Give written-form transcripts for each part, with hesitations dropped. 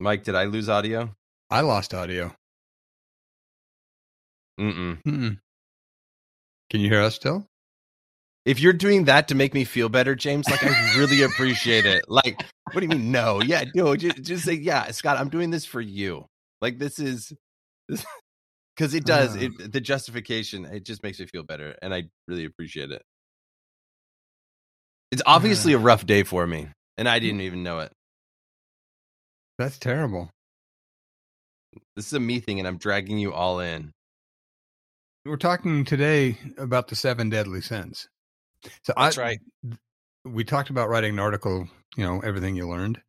Mike, did I lose audio? I lost audio. Can you hear us still? If you're doing that to make me feel better, James, like, I really appreciate it. Like, what do you mean? No. Yeah. No, just say, yeah, Scott, I'm doing this for you. Like, this is because it does the justification. It just makes me feel better. And I really appreciate it. It's obviously a rough day for me, and I didn't even know it. That's terrible. This is a me thing, and I'm dragging you all in. We're talking today about the 7 deadly sins. So that's right. We talked about writing an article, you know, everything you learned.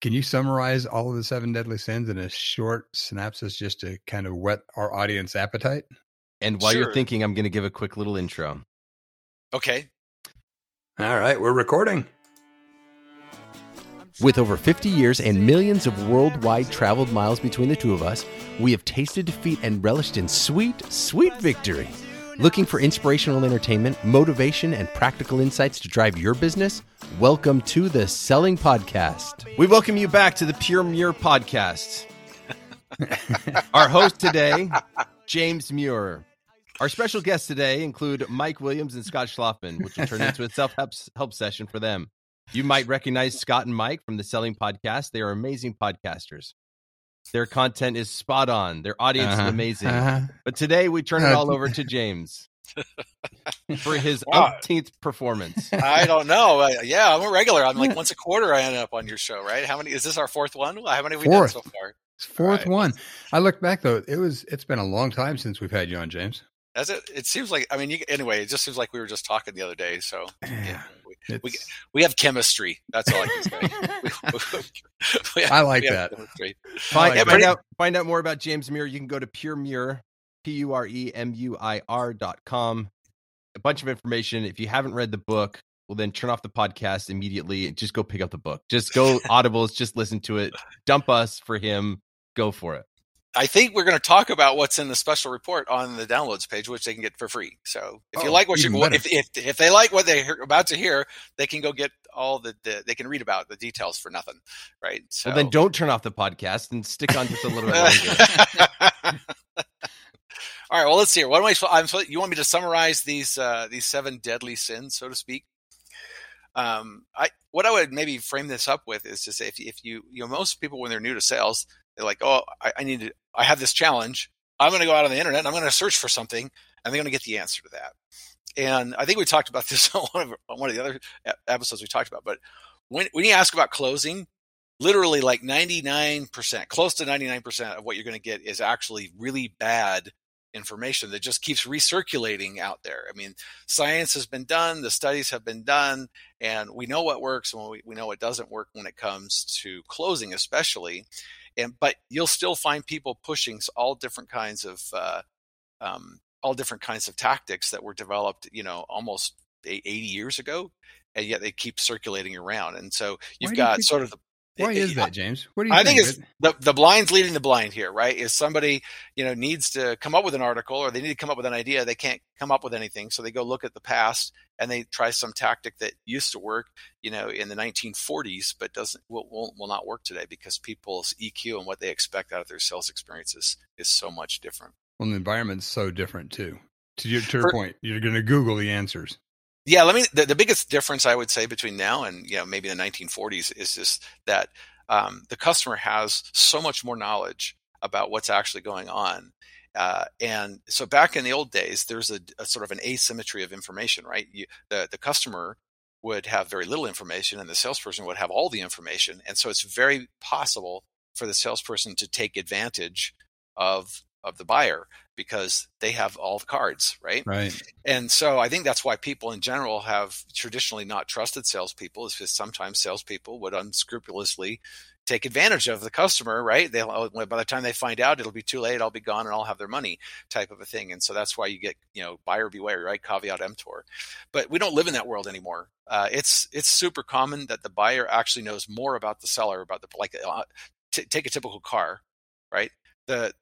Can you summarize all of the 7 deadly sins in a short synopsis just to kind of whet our audience appetite? And while you're thinking, I'm going to give a quick little intro. Okay. All right, we're recording. With over 50 years and millions of worldwide traveled miles between the two of us, we have tasted defeat and relished in sweet, sweet victory. Looking for inspirational entertainment, motivation, and practical insights to drive your business? Welcome to The Selling Podcast. We welcome you back to the Pure Muir Podcast. Our host today, James Muir. Our special guests today include Mike Williams and Scott Schlofman, which will turn into a self-help session for them. You might recognize Scott and Mike from The Selling Podcast. They are amazing podcasters. Their content is spot on. Their audience is amazing. But today we turn it all over to James for his 18th performance. I don't know. Yeah, I'm a regular. I'm like once a quarter I end up on your show, right? How many? Is this our fourth one? How many have we done so far? It's fourth one. I looked back, though. It's been a long time since we've had you on, James. As it seems like, I mean, anyway, it just seems like we were just talking the other day. So yeah, we have chemistry. That's all I can say. I like that. Find out more about James Muir. You can go to puremuir, puremuir.com. A bunch of information. If you haven't read the book, well, then turn off the podcast immediately and just go pick up the book. Just go Audibles. Just listen to it. Dump us for him. Go for it. I think we're going to talk about what's in the special report on the downloads page, which they can get for free. So if you like what if they like what they're about to hear, they can go get all they can read about the details for nothing. Right. So well, then don't turn off the podcast and stick on just a little bit longer. All right. Well, let's see here. You want me to summarize these 7 deadly sins, so to speak? What I would maybe frame this up with is to say, if you most people, when they're new to sales, they're like, I have this challenge. I'm going to go out on the internet and I'm going to search for something and they're going to get the answer to that. And I think we talked about this on one of the other episodes we talked about, but when you ask about closing, literally like 99%, close to 99% of what you're going to get is actually really bad information that just keeps recirculating out there. I mean, science has been done, the studies have been done, and we know what works and we know what doesn't work when it comes to closing, especially. But you'll still find people pushing all different kinds of tactics that were developed, you know, almost 80 years ago, and yet they keep circulating around. And so you've got sort of the. Why is that, James? What do you think? I think it's the blind's leading the blind here, right? Is somebody, you know, needs to come up with an article or they need to come up with an idea. They can't come up with anything. So they go look at the past and they try some tactic that used to work, you know, in the 1940s, but will not work today because people's EQ and what they expect out of their sales experiences is so much different. Well, the environment's so different too. To your point, you're going to Google the answers. Yeah, the biggest difference I would say between now and, you know, maybe the 1940s is just that the customer has so much more knowledge about what's actually going on. And so back in the old days, there's a sort of an asymmetry of information, right? The customer would have very little information and the salesperson would have all the information. And so it's very possible for the salesperson to take advantage of the buyer because they have all the cards, right? Right. And so I think that's why people in general have traditionally not trusted salespeople, is because sometimes salespeople would unscrupulously take advantage of the customer, right? By the time they find out, it'll be too late, I'll be gone and I'll have their money type of a thing. And so that's why you get, you know, buyer beware, right? Caveat emptor. But we don't live in that world anymore. It's super common that the buyer actually knows more about the seller, take a typical car, right?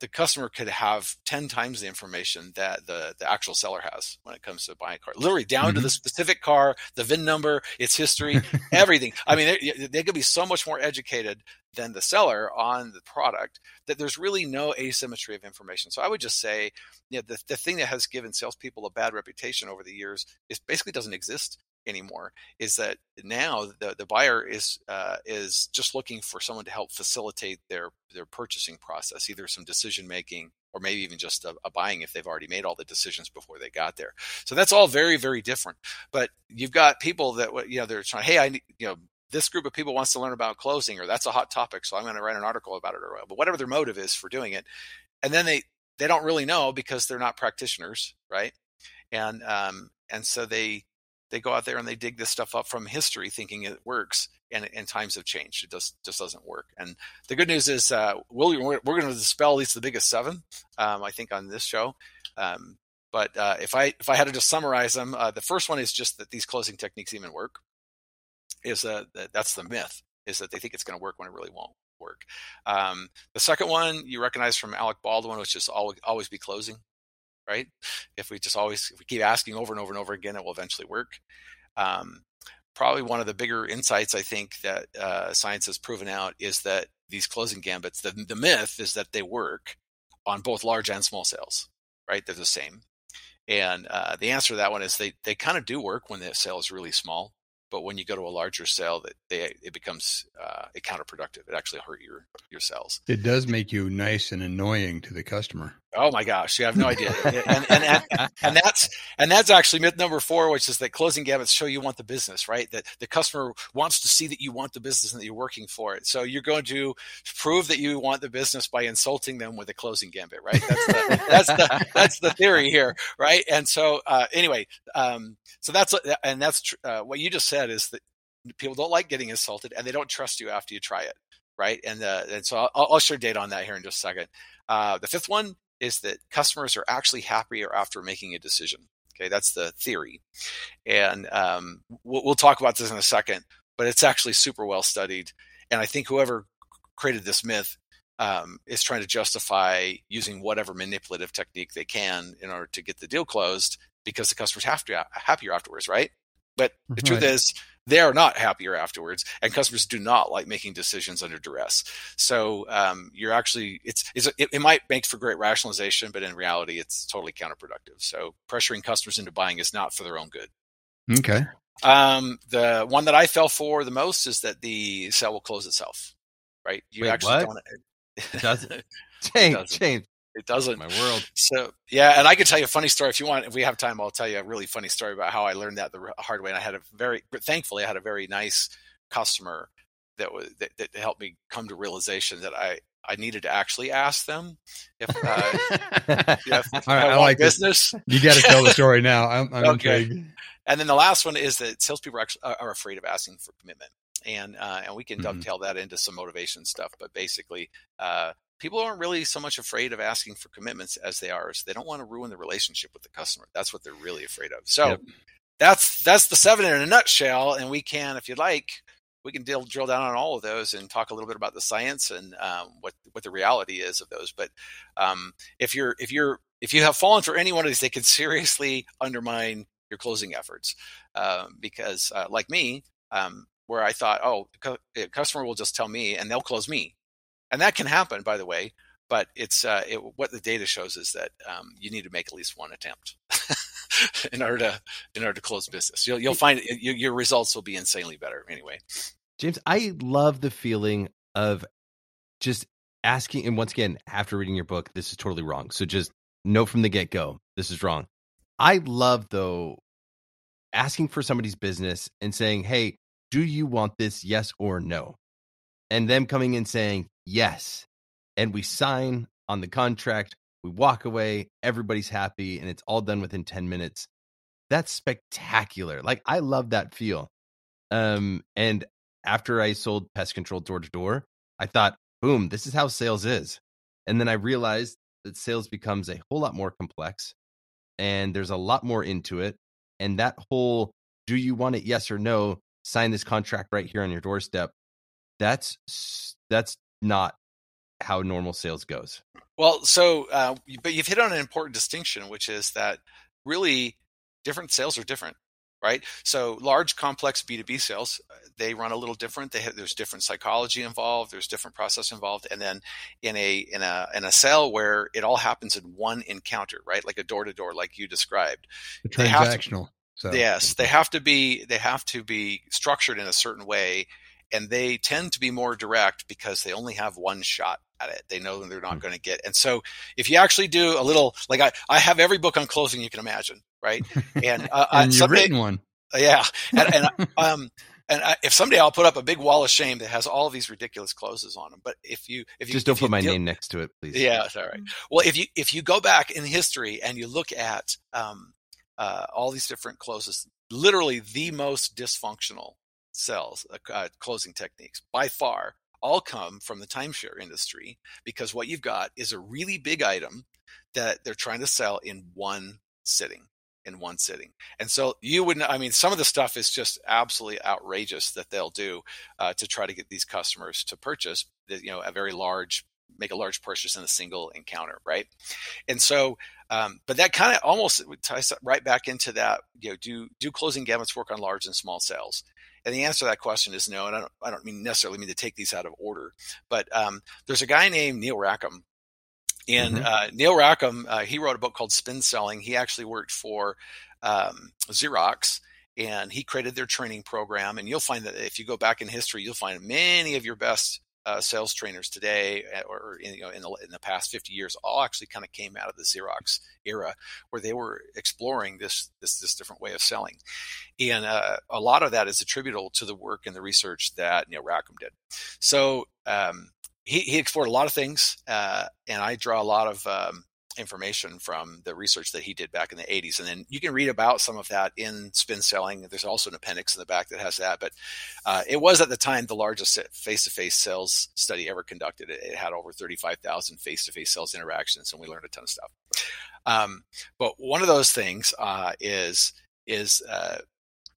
the customer could have 10 times the information that the actual seller has when it comes to buying a car, literally down to the specific car, the VIN number, its history, everything. I mean, they could be so much more educated than the seller on the product that there's really no asymmetry of information. So I would just say, the thing that has given salespeople a bad reputation over the years is basically doesn't exist anymore, is that now the buyer is just looking for someone to help facilitate their purchasing process, either some decision making or maybe even just a buying if they've already made all the decisions before they got there. So that's all very, very different. But you've got people that they're trying, hey, I need, this group of people wants to learn about closing, or that's a hot topic, so I'm going to write an article about it, or whatever their motive is for doing it. And then they don't really know because they're not practitioners, right? And so they go out there and they dig this stuff up from history thinking it works, and times have changed. It just doesn't work. And the good news is we're going to dispel at least the biggest seven, I think, on this show. But if I had to just summarize them, the first one is just that these closing techniques even work. That's the myth, is that they think it's going to work when it really won't work. The second one you recognize from Alec Baldwin, which is always be closing. Right? If we keep asking over and over and over again, it will eventually work. Probably one of the bigger insights I think that science has proven out is that these closing gambits, the myth is that they work on both large and small sales, right? They're the same. And the answer to that one is they kind of do work when the sale is really small, but when you go to a larger sale, it becomes counterproductive. It actually hurt your sales. It does make you nice and annoying to the customer. Oh my gosh, you have no idea. and that's actually myth number 4, which is that closing gambits show you want the business, right? That the customer wants to see that you want the business and that you're working for it. So you're going to prove that you want the business by insulting them with a closing gambit, right? That's the theory here, right? And so so that's what you just said, is that people don't like getting insulted and they don't trust you after you try it, right? And so I'll share data on that here in just a second. The fifth one is that customers are actually happier after making a decision. Okay, that's the theory. And we'll talk about this in a second, but it's actually super well studied. And I think whoever created this myth is trying to justify using whatever manipulative technique they can in order to get the deal closed, because the customers have to be happier afterwards, right? But the truth is, they are not happier afterwards, and customers do not like making decisions under duress. So you're actually, it might make for great rationalization, but in reality, it's totally counterproductive. So pressuring customers into buying is not for their own good. Okay. The one that I fell for the most is that the sale will close itself, right? It doesn't. My world. So, yeah. And I can tell you a funny story if you want. If we have time, I'll tell you a really funny story about how I learned that the hard way. And I had thankfully, I had a very nice customer that helped me come to realization that I needed to actually ask them if I like business. You got to tell the story now. I'm okay. Intrigued. And then the last one is that salespeople are afraid of asking for commitment. And we can dovetail that into some motivation stuff. But basically, people aren't really so much afraid of asking for commitments as they don't want to ruin the relationship with the customer. That's what they're really afraid of. So that's the 7 in a nutshell. And we can, if you'd like, we can drill down on all of those and talk a little bit about the science and what the reality is of those. But if you have fallen for any one of these, they can seriously undermine your closing efforts because, like me, where I thought, the customer will just tell me and they'll close me. And that can happen, by the way, but it's what the data shows is that you need to make at least one attempt in order to close business. You'll find your results will be insanely better anyway. James, I love the feeling of just asking. And once again, after reading your book, this is totally wrong. So just know from the get-go, this is wrong. I love, though, asking for somebody's business and saying, hey, do you want this? Yes or no? And them coming in saying, yes, and we sign on the contract, we walk away, everybody's happy, and it's all done within 10 minutes. That's spectacular. Like, I love that feel. And after I sold pest control door to door, I thought, boom, this is how sales is. And then I realized that sales becomes a whole lot more complex, and there's a lot more into it. And that whole, do you want it, yes or no, sign this contract right here on your doorstep, that's not how normal sales goes? Well, so, but you've hit on an important distinction, which is that really different sales are different, right? So large, complex B2B sales, they run a little different. There's different psychology involved. There's different process involved. And then in a sale where it all happens in one encounter, right? Like a door-to-door, like you described. The transactional. So. Yes, they have to be structured in a certain way, and they tend to be more direct because they only have one shot at it. They know they're not going to get. And so if you actually do a little, like I have every book on closing you can imagine, right? And and you've written one, yeah. And if someday I'll put up a big wall of shame that has all of these ridiculous closes on them. But if you just don't put my name next to it, please. Yeah, all right. Well, if you go back in history and you look at all these different closes, literally the most dysfunctional sales closing techniques by far all come from the timeshare industry, because what you've got is a really big item that they're trying to sell in one sitting. And so you wouldn't, I mean, some of the stuff is just absolutely outrageous that they'll do to try to get these customers to purchase, you know, make a large purchase in a single encounter, right? And so, but that kind of almost ties right back into that, you know, do closing gamuts work on large and small sales? And the answer to that question is no. And I don't necessarily mean to take these out of order, but there's a guy named Neil Rackham. And Neil Rackham, he wrote a book called Spin Selling. He actually worked for Xerox. And he created their training program. And you'll find that if you go back in history, you'll find many of your best sales trainers today, or in the past 50 years, all actually kind of came out of the Xerox era, where they were exploring this different way of selling, and a lot of that is attributable to the work and the research that Neil Rackham did. So he explored a lot of things, and I draw a lot of information from the research that he did back in the 80s. And then you can read about some of that in Spin Selling. There's also an appendix in the back that has that, but it was at the time the largest face-to-face sales study ever conducted. It had over 35,000 face-to-face sales interactions, and we learned a ton of stuff. But one of those things actually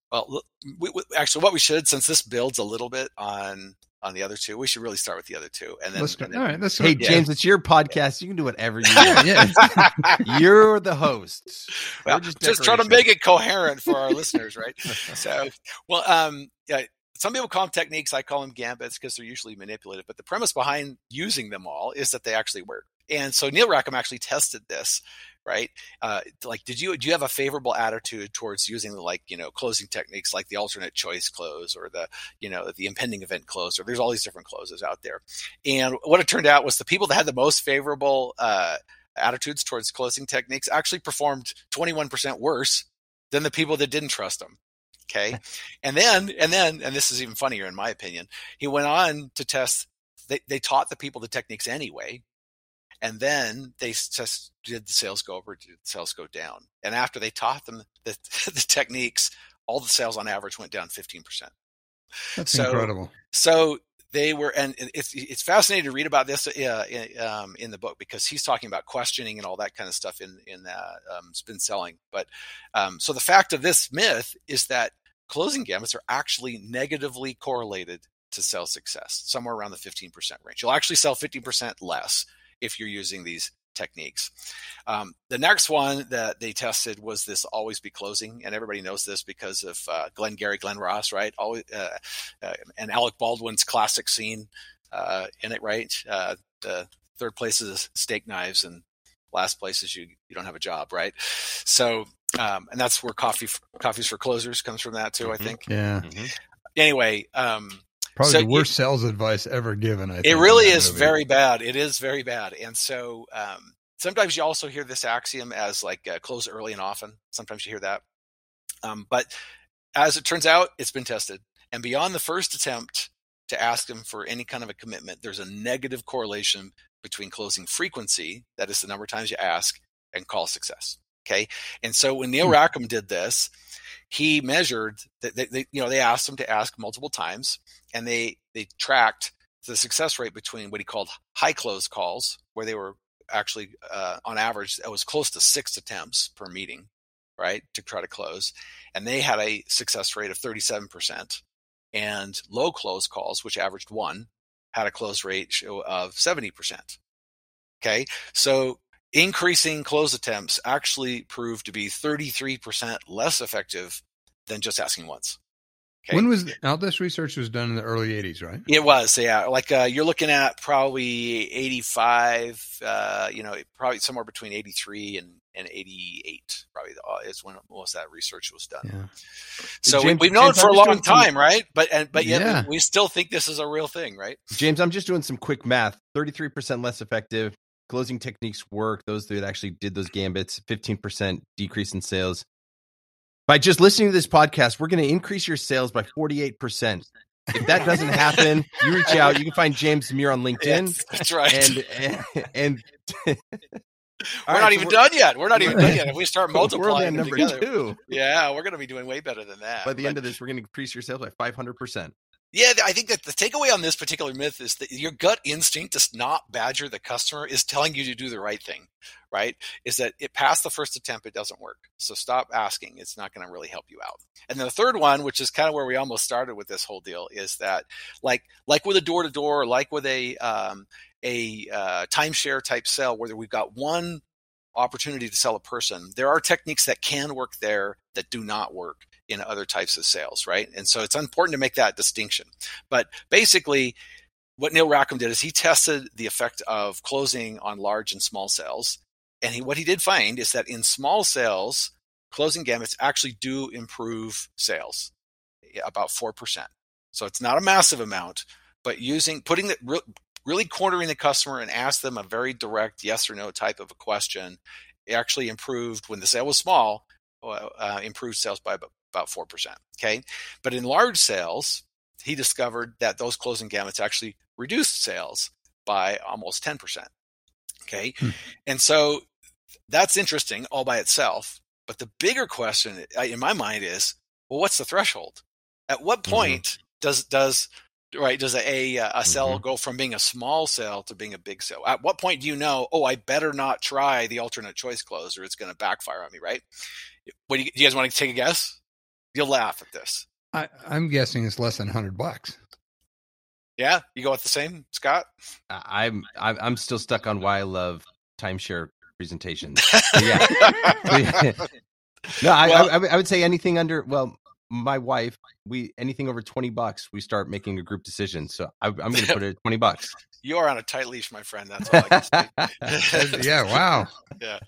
what we should, since this builds a little bit on the other two, we should really start with the other two. And then, all right, let's go. Hey, James, it's your podcast. You can do whatever you want. Yeah, you're the host. Well, just try to make it coherent for our listeners, right? So, well, yeah, some people call them techniques. I call them gambits because they're usually manipulative. But the premise behind using them all is that they actually work. And so Neil Rackham actually tested this, right? Like, do you have a favorable attitude towards using, like, you know, closing techniques like the alternate choice close, or the, you know, the impending event close, or there's all these different closes out there. And what it turned out was the people that had the most favorable attitudes towards closing techniques actually performed 21% worse than the people that didn't trust them. Okay. And this is even funnier in my opinion, he went on to test, they taught the people the techniques anyway. And then they just did the sales go up or did sales go down. And after they taught them the techniques, all the sales on average went down 15%. That's incredible. So they were, and it's fascinating to read about this in the book, because he's talking about questioning and all that kind of stuff in Spin Selling. But so the fact of this myth is that closing gamuts are actually negatively correlated to sales success, somewhere around the 15% range. You'll actually sell 15% less if you're using these techniques. The next one that they tested was this always be closing. And everybody knows this because of Glengarry Glen Ross, right? Always, and Alec Baldwin's classic scene in it, right? The third place is steak knives and last place is you don't have a job, right? So, and that's where Coffees for Closers comes from that too, I think. Yeah. Mm-hmm. Anyway, probably the worst sales advice ever given. I think it really is very bad. It is very bad. And so sometimes you also hear this axiom as like close early and often. Sometimes you hear that. But as it turns out, it's been tested. And beyond the first attempt to ask them for any kind of a commitment, there's a negative correlation between closing frequency, that is the number of times you ask, and call success. Okay. And so when Neil Rackham did this, he measured that they asked him to ask multiple times, and they tracked the success rate between what he called high close calls, where they were actually on average, it was close to 6 attempts per meeting, right, to try to close. And they had a success rate of 37%, and low close calls, which averaged 1, had a close ratio of 70%. Okay, so increasing close attempts actually proved to be 33% less effective than just asking once. Okay. When was now this research was done in the early 80s, right? It was, yeah. Like you're looking at probably 85, probably somewhere between 83 and 88. Probably is when most of that research was done. Yeah. So James, we've known for a long time, right? But yet we still think this is a real thing, right? James, I'm just doing some quick math. 33% less effective. Closing techniques work. Those that actually did those gambits, 15% decrease in sales. By just listening to this podcast, we're going to increase your sales by 48%. If that doesn't happen, you reach out. You can find James Muir on LinkedIn. Yes, that's right. And We're not even done yet. If we start multiplying them together, we're going to be doing way better than that. By the end of this, we're going to increase your sales by 500%. Yeah, I think that the takeaway on this particular myth is that your gut instinct to not badger the customer is telling you to do the right thing, right? Is that it passed the first attempt, it doesn't work. So stop asking. It's not going to really help you out. And then the third one, which is kind of where we almost started with this whole deal, is that like with a door-to-door, like with a timeshare type sale, whether we've got one opportunity to sell a person, there are techniques that can work there that do not work in other types of sales, right? And so it's important to make that distinction. But basically, what Neil Rackham did is he tested the effect of closing on large and small sales. And what he did find is that in small sales, closing gambits actually do improve sales about 4%. So it's not a massive amount, but really cornering the customer and ask them a very direct yes or no type of a question, it actually improved when the sale was small, improved sales by about 4%. Okay. But in large sales, he discovered that those closing gamuts actually reduced sales by almost 10%. Okay. And so that's interesting all by itself. But the bigger question in my mind is, well, what's the threshold? At what point does a sale go from being a small sale to being a big sale? At what point do you know, I better not try the alternate choice close or it's going to backfire on me, right? What do you guys want to take a guess? You'll laugh at this. I'm guessing it's less than $100. Yeah, you go with the same, Scott? I'm still stuck on why I love timeshare presentations. Yeah. No, I would say anything under, my wife, anything over $20, we start making a group decision. So I'm going to put it at $20. You are on a tight leash, my friend. That's all I can say. Yeah. Wow. Yeah.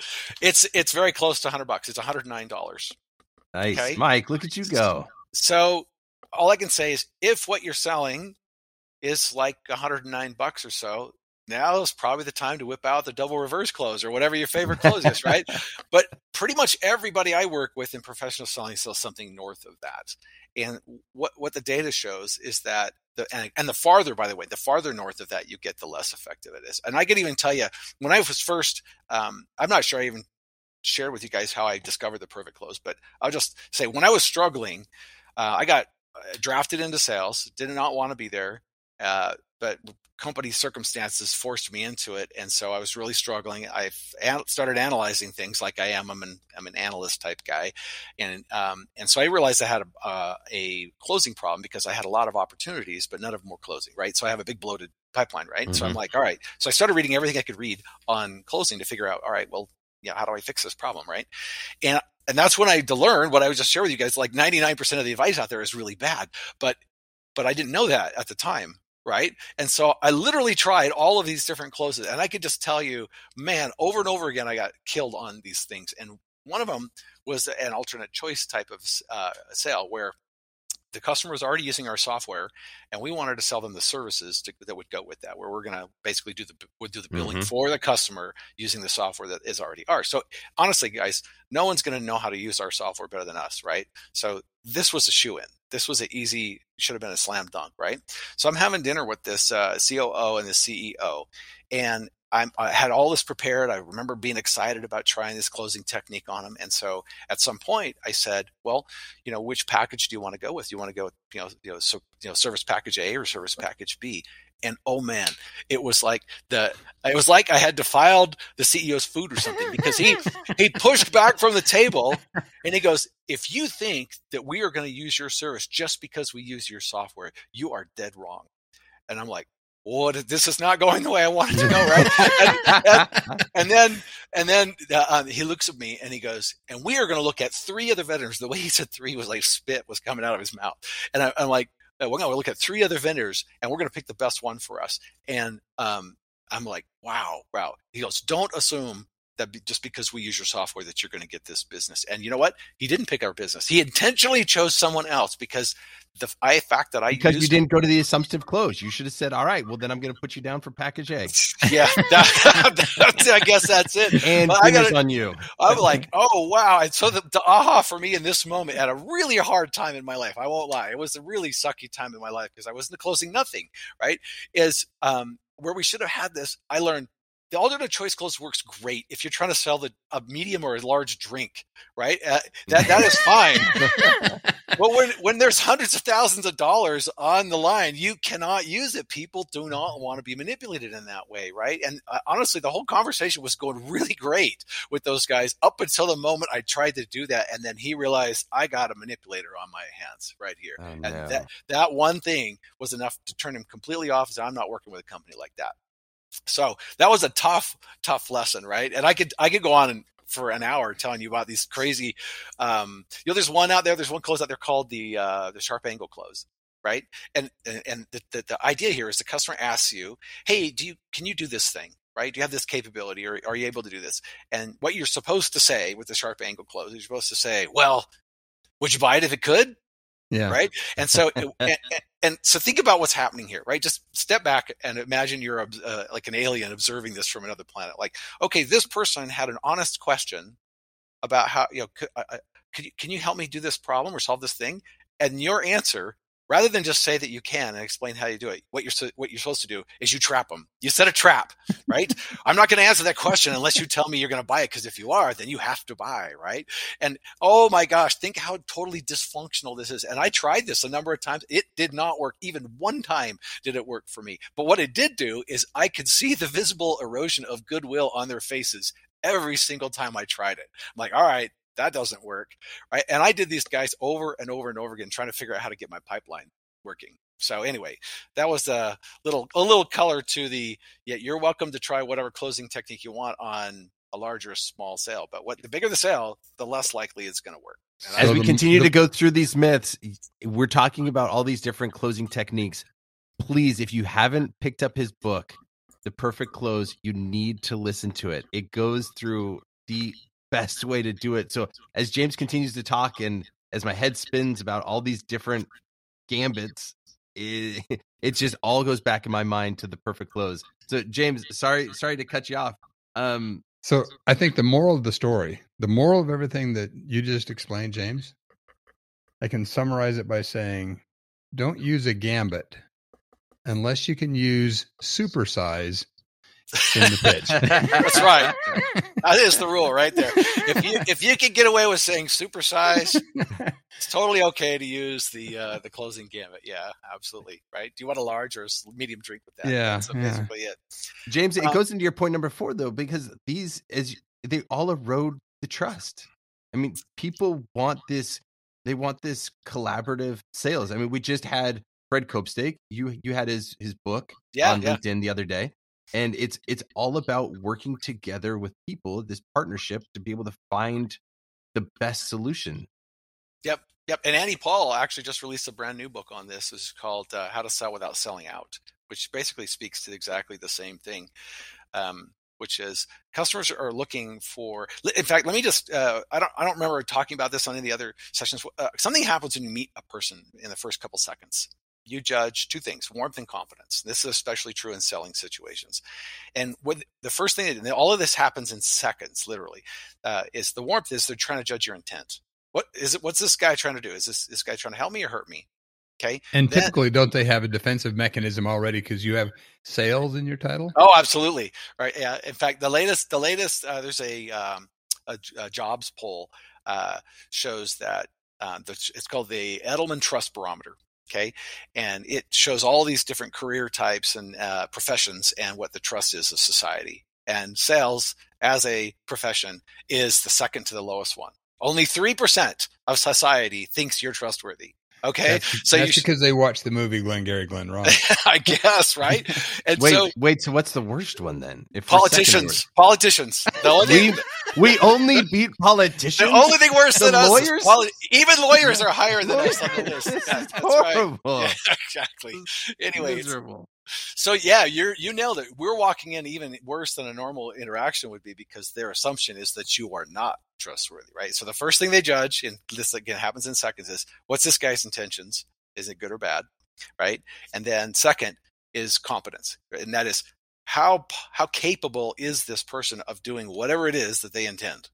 It's very close to $100. It's $109. Nice. Okay? Mike, look at you go. So all I can say is if what you're selling is like $109 or so, now is probably the time to whip out the double reverse close or whatever your favorite close is, right? But pretty much everybody I work with in professional selling sells something north of that. And what the data shows is that the farther north of that you get, the less effective it is. And I can even tell you, when I was first, I'm not sure I even shared with you guys how I discovered the perfect close, but I'll just say when I was struggling, I got drafted into sales, did not want to be there, but company circumstances forced me into it. And so I was really struggling. I started analyzing things like I am. I'm an analyst type guy. And so I realized I had a closing problem because I had a lot of opportunities, but none of them were closing, right? So I have a big bloated pipeline, right? Mm-hmm. So I'm like, all right. So I started reading everything I could read on closing to figure out, all right, well, how do I fix this problem, right? And that's when I learned what I was just sharing with you guys, like 99% of the advice out there is really bad. But I didn't know that at the time. Right. And so I literally tried all of these different closes and I could just tell you, man, over and over again, I got killed on these things. And one of them was an alternate choice type of sale where the customer was already using our software and we wanted to sell them the services that would go with that, where we're going to basically do the billing for the customer using the software that is already ours. So honestly, guys, no one's going to know how to use our software better than us. Right. So this was a shoo-in. This was an easy, should have been a slam dunk, right? So I'm having dinner with this COO and the CEO, and I had all this prepared. I remember being excited about trying this closing technique on them. And so at some point I said, well, which package do you want to go with? Do you want to go with, service package A or service package B? And oh man, it was like I had defiled the CEO's food or something, because he pushed back from the table and he goes, if you think that we are going to use your service just because we use your software, you are dead wrong. And I'm like, this is not going the way I want it to go, right? and then he looks at me and he goes, and we are going to look at three other vendors. The way he said three was like spit was coming out of his mouth. And I'm like, no, we're going to look at three other vendors and we're going to pick the best one for us. And I'm like, wow. He goes, don't assume that just because we use your software that you're going to get this business. And you know what? He didn't pick our business. He intentionally chose someone else because because you didn't go to the assumptive close. You should have said, all right, well, then I'm going to put you down for package A. Yeah, I guess that's it. And it's on you. I'm like, oh, wow. And so the aha for me in this moment at a really hard time in my life, I won't lie. It was a really sucky time in my life because I wasn't closing nothing, right? Is where we should have had this, I learned, the alternative choice close works great if you're trying to sell a medium or a large drink, right? That is fine. But when there's hundreds of thousands of dollars on the line, you cannot use it. People do not want to be manipulated in that way, right? And honestly, the whole conversation was going really great with those guys up until the moment I tried to do that. And then he realized I got a manipulator on my hands right here. Oh, no. And that one thing was enough to turn him completely off. So I'm not working with a company like that. So that was a tough lesson, right? And I could go on for an hour telling you about these crazy, there's one close out there called the sharp angle close, right? And the idea here is the customer asks you, hey, can you do this thing, right? Do you have this capability, or are you able to do this? And what you're supposed to say with the sharp angle close, you're supposed to say, well, would you buy it if it could? Yeah. Right. And so, and so think about what's happening here, right? Just step back and imagine you're like an alien observing this from another planet. Like, okay, this person had an honest question about how, can you help me do this problem or solve this thing? And your answer, rather than just say that you can and explain how you do it, what you're supposed to do is you trap them. You set a trap, right? I'm not going to answer that question unless you tell me you're going to buy it, because if you are, then you have to buy, right? And oh my gosh, think how totally dysfunctional this is. And I tried this a number of times. It did not work. Even one time did it work for me. But what it did do is I could see the visible erosion of goodwill on their faces every single time I tried it. I'm like, all right, that doesn't work, right? And I did these guys over and over and over again, trying to figure out how to get my pipeline working. So anyway, that was a little color to you're welcome to try whatever closing technique you want on a large or small sale, but the bigger the sale, the less likely it's going to work. And as we continue to go through these myths, we're talking about all these different closing techniques. Please, if you haven't picked up his book, The Perfect Close, you need to listen to it. It goes through the best way to do it. So as James continues to talk and as my head spins about all these different gambits, it just all goes back in my mind to The Perfect Close. So James, sorry to cut you off. So I think the moral of everything that you just explained, James, I can summarize it by saying, don't use a gambit unless you can use supersize in the pitch. That's right. That is the rule right there. If you can get away with saying supersize, it's totally okay to use the closing gamut. Yeah, absolutely. Right. Do you want a large or a medium drink with that? Yeah. That's basically it. James, it goes into your point number 4 though, because they all erode the trust. I mean, people want this. They want this collaborative sales. I mean, we just had Fred Copestake. You had his book on LinkedIn the other day. And it's all about working together with people, this partnership, to be able to find the best solution. Yep. And Andy Paul actually just released a brand new book on this. It's called How to Sell Without Selling Out, which basically speaks to exactly the same thing, which is customers are looking for. In fact, let me just I don't remember talking about this on any of the other sessions. Something happens when you meet a person in the first couple seconds. You judge two things, warmth and confidence. This is especially true in selling situations. And what the first thing, and all of this happens in seconds, literally, is the warmth is they're trying to judge your intent. What is it? What's this guy trying to do? Is this guy trying to help me or hurt me? Okay. And then, typically, don't they have a defensive mechanism already because you have sales in your title? Oh, absolutely. Right. Yeah. In fact, the latest, there's a jobs poll shows that it's called the Edelman Trust Barometer. Okay. And it shows all these different career types and professions and what the trust is of society. And sales as a profession is the second to the lowest one. Only 3% of society thinks you're trustworthy. Okay, that's because they watched the movie Glengarry Glen Ross. I guess, right? And So what's the worst one then? If politicians. The only we only beat politicians. The only thing worse than us is even lawyers are higher than us on the list. That's horrible. Right. Yeah, exactly. Anyway, so yeah, you nailed it. We're walking in even worse than a normal interaction would be because their assumption is that you are not trustworthy, right? So the first thing they judge, and this again happens in seconds, is what's this guy's intentions? Is it good or bad, right? And then second is competence, and that is how capable is this person of doing whatever it is that they intend,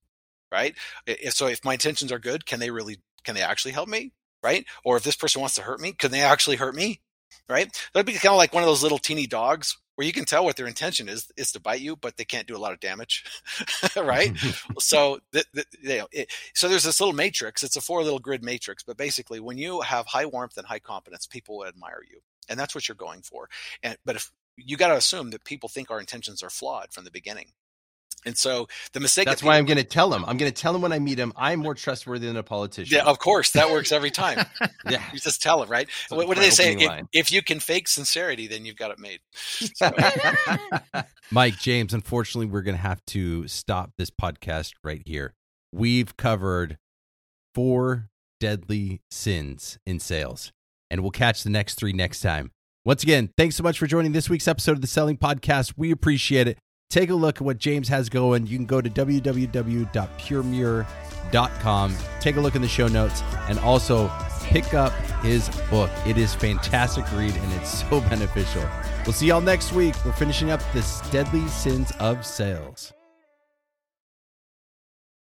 right? If my intentions are good, can they actually help me, right? Or if this person wants to hurt me, can they actually hurt me, right? That'd be kind of like one of those little teeny dogs where you can tell what their intention is to bite you, but they can't do a lot of damage, right? So there's this little matrix. It's a 4-little grid matrix, but basically when you have high warmth and high competence, people will admire you, and that's what you're going for. But if you got to assume that people think our intentions are flawed from the beginning. And so the mistake. That's why I'm going to tell them. I'm going to tell them when I meet them, I'm more trustworthy than a politician. Yeah, of course. That works every time. Yeah. You just tell them, right? What do they say? If you can fake sincerity, then you've got it made. So. Mike, James, unfortunately, we're going to have to stop this podcast right here. We've covered 4 deadly sins in sales, and we'll catch the next 3 next time. Once again, thanks so much for joining this week's episode of The Selling Podcast. We appreciate it. Take a look at what James has going. You can go to www.puremuir.com. Take a look in the show notes and also pick up his book. It is a fantastic read and it's so beneficial. We'll see y'all next week. We're finishing up this Deadly Sins of Sales.